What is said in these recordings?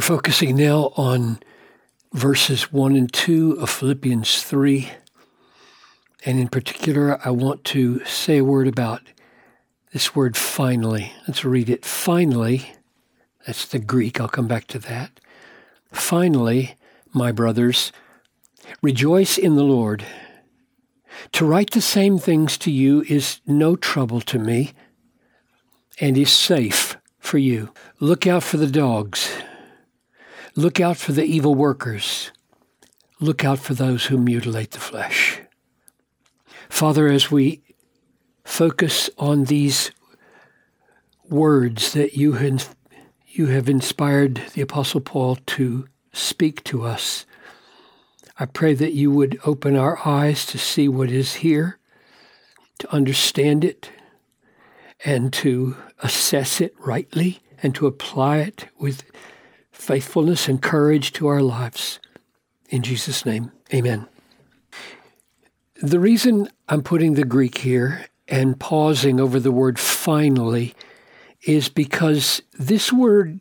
We're focusing now on verses 1 and 2 of Philippians 3. And in particular, I want to say a word about this word finally. Let's read it. Finally, that's the Greek. I'll come back to that. Finally, my brothers, rejoice in the Lord. To write the same things to you is no trouble to me and is safe for you. Look out for the dogs. Look out for the evil workers. Look out for those who mutilate the flesh. Father, as we focus on these words that you have inspired the Apostle Paul to speak to us, I pray that you would open our eyes to see what is here, to understand it, and to assess it rightly, and to apply it with faithfulness and courage to our lives. In Jesus' name, amen. The reason I'm putting the Greek here and pausing over the word finally is because this word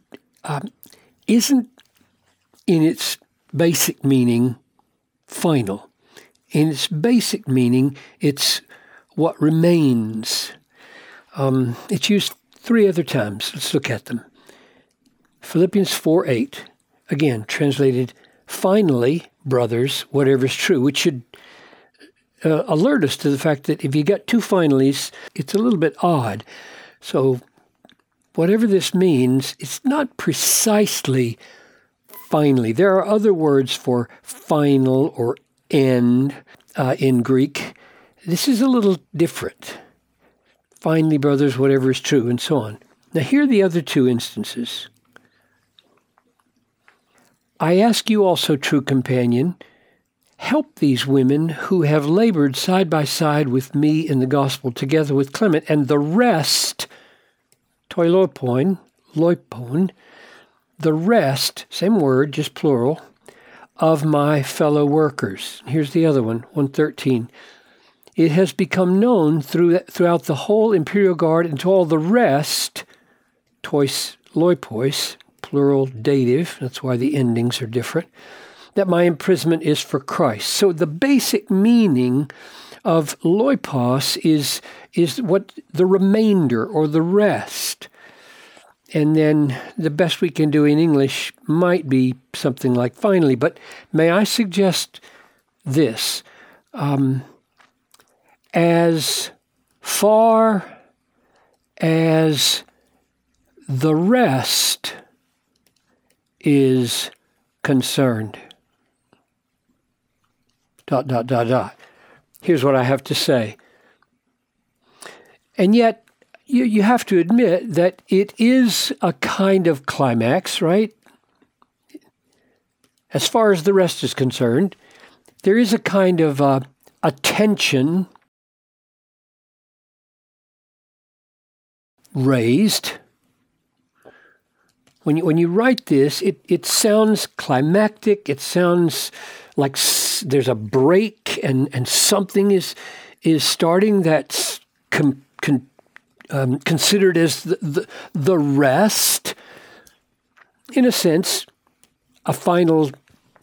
isn't in its basic meaning final. In its basic meaning, it's what remains. It's used three other times. Let's look at them. Philippians 4:8, again translated, finally, brothers, whatever is true, which should alert us to the fact that if you got two finallys, it's a little bit odd. So whatever this means, it's not precisely finally. There are other words for final or end in Greek. This is a little different. Finally, brothers, whatever is true, and so on. Now, here are the other two instances. I ask you also, true companion, help these women who have labored side by side with me in the gospel together with Clement and the rest, toilopoin, the rest, same word, just plural, of my fellow workers. Here's the other one, 113. It has become known throughout the whole imperial guard and to all the rest, tois loipois, plural dative, that's why the endings are different, that my imprisonment is for Christ. So the basic meaning of loipos is what the remainder or the rest. And then the best we can do in English might be something like finally. But may I suggest this? As far as the rest is concerned. ... Here's what I have to say. And yet, you have to admit that it is a kind of climax, right? As far as the rest is concerned, there is a kind of a tension raised. When you write this, it sounds climactic. It sounds like there's a break and something is starting that's considered as the rest, in a sense, a final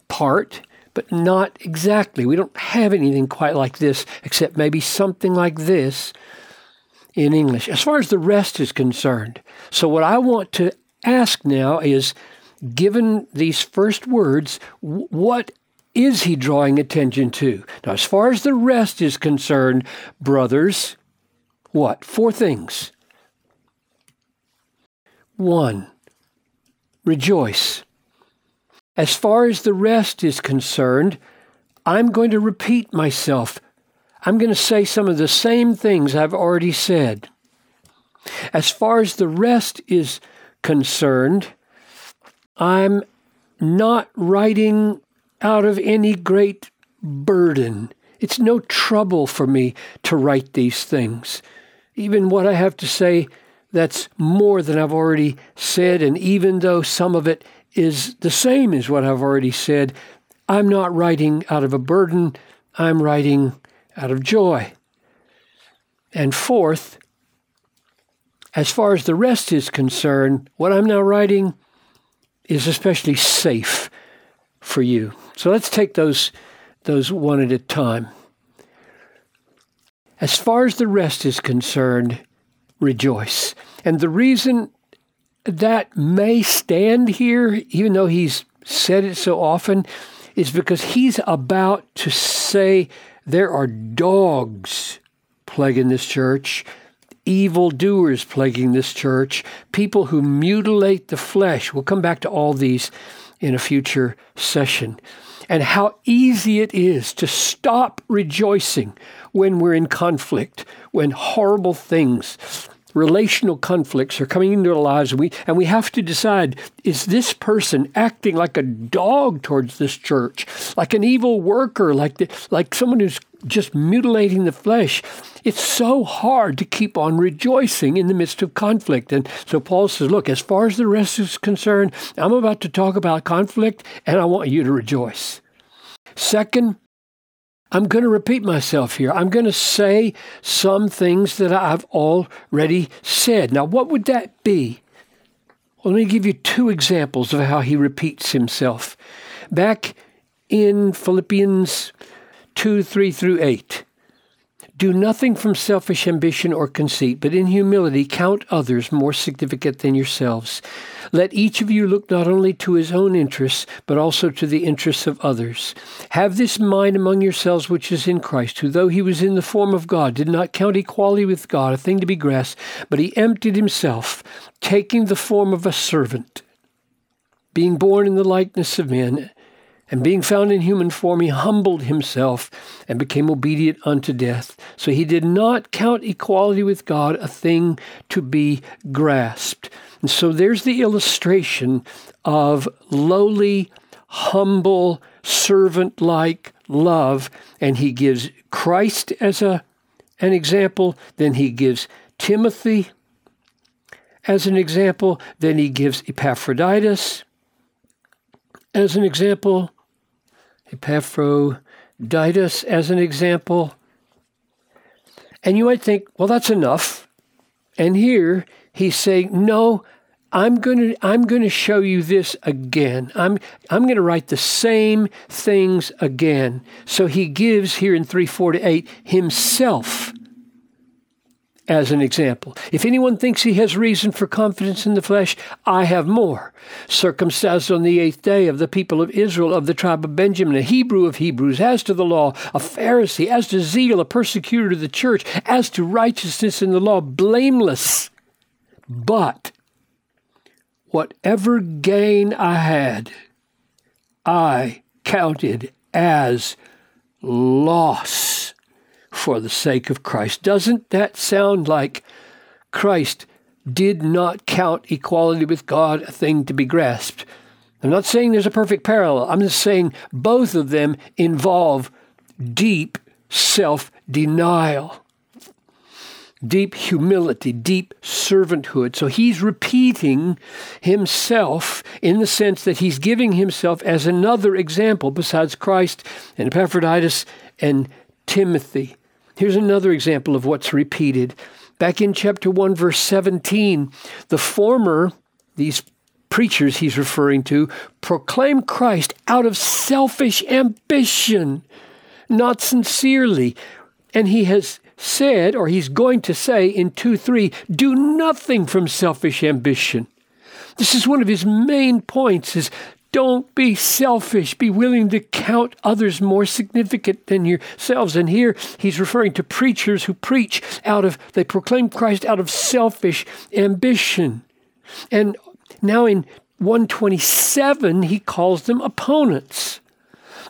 part, but not exactly. We don't have anything quite like this, except maybe something like this in English, as far as the rest is concerned. So what I want to ask now is, given these first words, what is he drawing attention to? Now, as far as the rest is concerned, brothers, what? Four things. 1, rejoice. As far as the rest is concerned, I'm going to repeat myself. I'm going to say some of the same things I've already said. As far as the rest is concerned, I'm not writing out of any great burden. It's no trouble for me to write these things. Even what I have to say, that's more than I've already said, and even though some of it is the same as what I've already said, I'm not writing out of a burden, I'm writing out of joy. And fourth, as far as the rest is concerned, what I'm now writing is especially safe for you. So let's take those one at a time. As far as the rest is concerned, rejoice. And the reason that may stand here, even though he's said it so often, is because he's about to say there are dogs plaguing this church, evildoers plaguing this church, people who mutilate the flesh. We'll come back to all these in a future session. And how easy it is to stop rejoicing when we're in conflict, when horrible things, relational conflicts are coming into our lives, and we have to decide, is this person acting like a dog towards this church, like an evil worker, like someone who's just mutilating the flesh? It's so hard to keep on rejoicing in the midst of conflict. And so Paul says, look, as far as the rest is concerned, I'm about to talk about conflict, and I want you to rejoice. Second, I'm going to repeat myself here. I'm going to say some things that I've already said. Now, what would that be? Well, let me give you two examples of how he repeats himself. Back in Philippians 2:3-8. Do nothing from selfish ambition or conceit, but in humility count others more significant than yourselves. Let each of you look not only to his own interests, but also to the interests of others. Have this mind among yourselves which is in Christ, who though he was in the form of God, did not count equality with God a thing to be grasped, but he emptied himself, taking the form of a servant, being born in the likeness of men, and being found in human form, he humbled himself and became obedient unto death. So he did not count equality with God a thing to be grasped. And so there's the illustration of lowly, humble, servant-like love. And he gives Christ as an example. Then he gives Timothy as an example. Then he gives Epaphroditus as an example. Epaphroditus as an example. And you might think, well, that's enough. And here he's saying, no, I'm going to show you this again. I'm going to write the same things again. So he gives here in 3:4-8 himself as an example. If anyone thinks he has reason for confidence in the flesh, I have more. Circumcised on the 8th day, of the people of Israel, of the tribe of Benjamin, a Hebrew of Hebrews, as to the law, a Pharisee, as to zeal, a persecutor of the church, as to righteousness in the law, blameless. But whatever gain I had, I counted as loss for the sake of Christ. Doesn't that sound like Christ did not count equality with God a thing to be grasped? I'm not saying there's a perfect parallel. I'm just saying both of them involve deep self-denial, deep humility, deep servanthood. So he's repeating himself in the sense that he's giving himself as another example besides Christ and Epaphroditus and Timothy. Here's another example of what's repeated. Back in chapter 1, verse 17, the former, these preachers he's referring to, proclaim Christ out of selfish ambition, not sincerely. And he has said, or he's going to say in 2:3, do nothing from selfish ambition. This is one of his main points, is don't be selfish. Be willing to count others more significant than yourselves. And here he's referring to preachers who preach they proclaim Christ out of selfish ambition. And now in 1:27, he calls them opponents.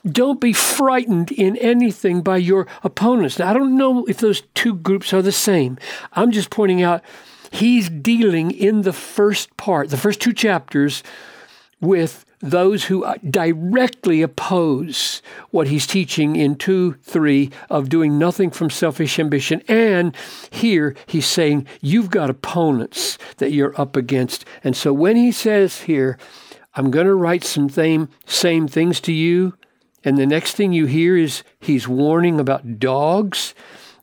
Don't be frightened in anything by your opponents. Now, I don't know if those two groups are the same. I'm just pointing out he's dealing in the first part, the first two chapters, with those who directly oppose what he's teaching in 2:3 of doing nothing from selfish ambition. And here he's saying, you've got opponents that you're up against. And so when he says here, I'm going to write some same things to you, and the next thing you hear is he's warning about dogs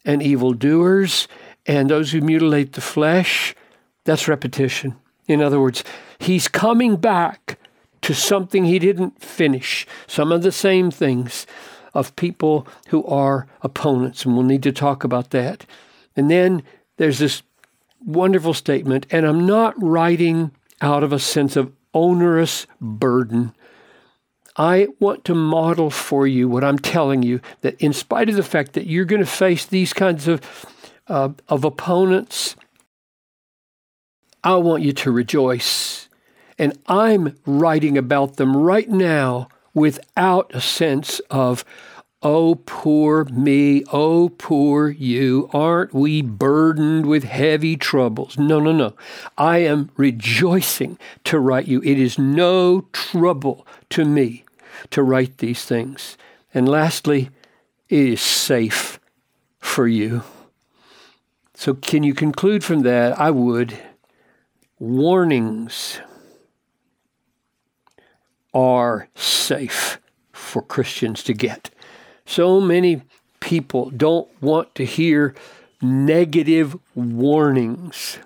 and evildoers and those who mutilate the flesh, that's repetition. In other words, he's coming back to something he didn't finish. Some of the same things of people who are opponents, and we'll need to talk about that. And then there's this wonderful statement, and I'm not writing out of a sense of onerous burden. I want to model for you what I'm telling you, that in spite of the fact that you're going to face these kinds of opponents, I want you to rejoice. And I'm writing about them right now without a sense of, oh, poor me, oh, poor you, aren't we burdened with heavy troubles? No. I am rejoicing to write you. It is no trouble to me to write these things. And lastly, it is safe for you. So can you conclude from that? I would. Warnings are safe for Christians to get. So many people don't want to hear negative warnings.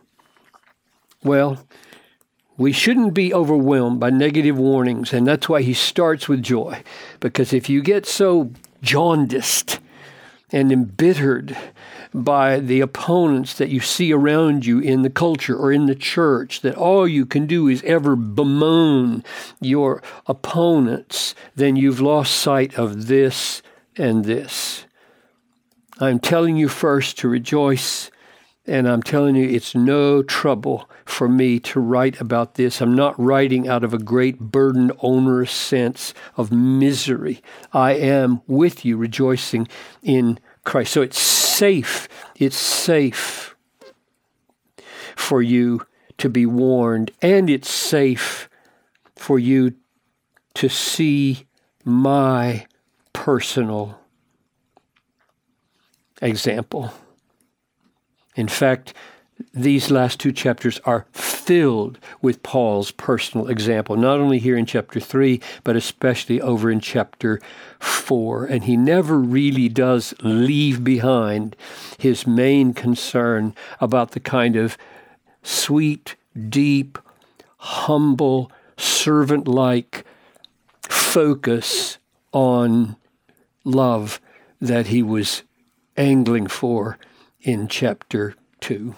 Well, we shouldn't be overwhelmed by negative warnings, and that's why he starts with joy. Because if you get so jaundiced and embittered by the opponents that you see around you in the culture or in the church, that all you can do is ever bemoan your opponents, then you've lost sight of this and this. I'm telling you first to rejoice, and I'm telling you it's no trouble for me to write about this. I'm not writing out of a great burden, onerous sense of misery. I am with you rejoicing in Christ. So it's safe for you to be warned, and it's safe for you to see my personal example. In fact, these last two chapters are filled with Paul's personal example, not only here in chapter 3, but especially over in chapter 4. And he never really does leave behind his main concern about the kind of sweet, deep, humble, servant-like focus on love that he was angling for in chapter 2.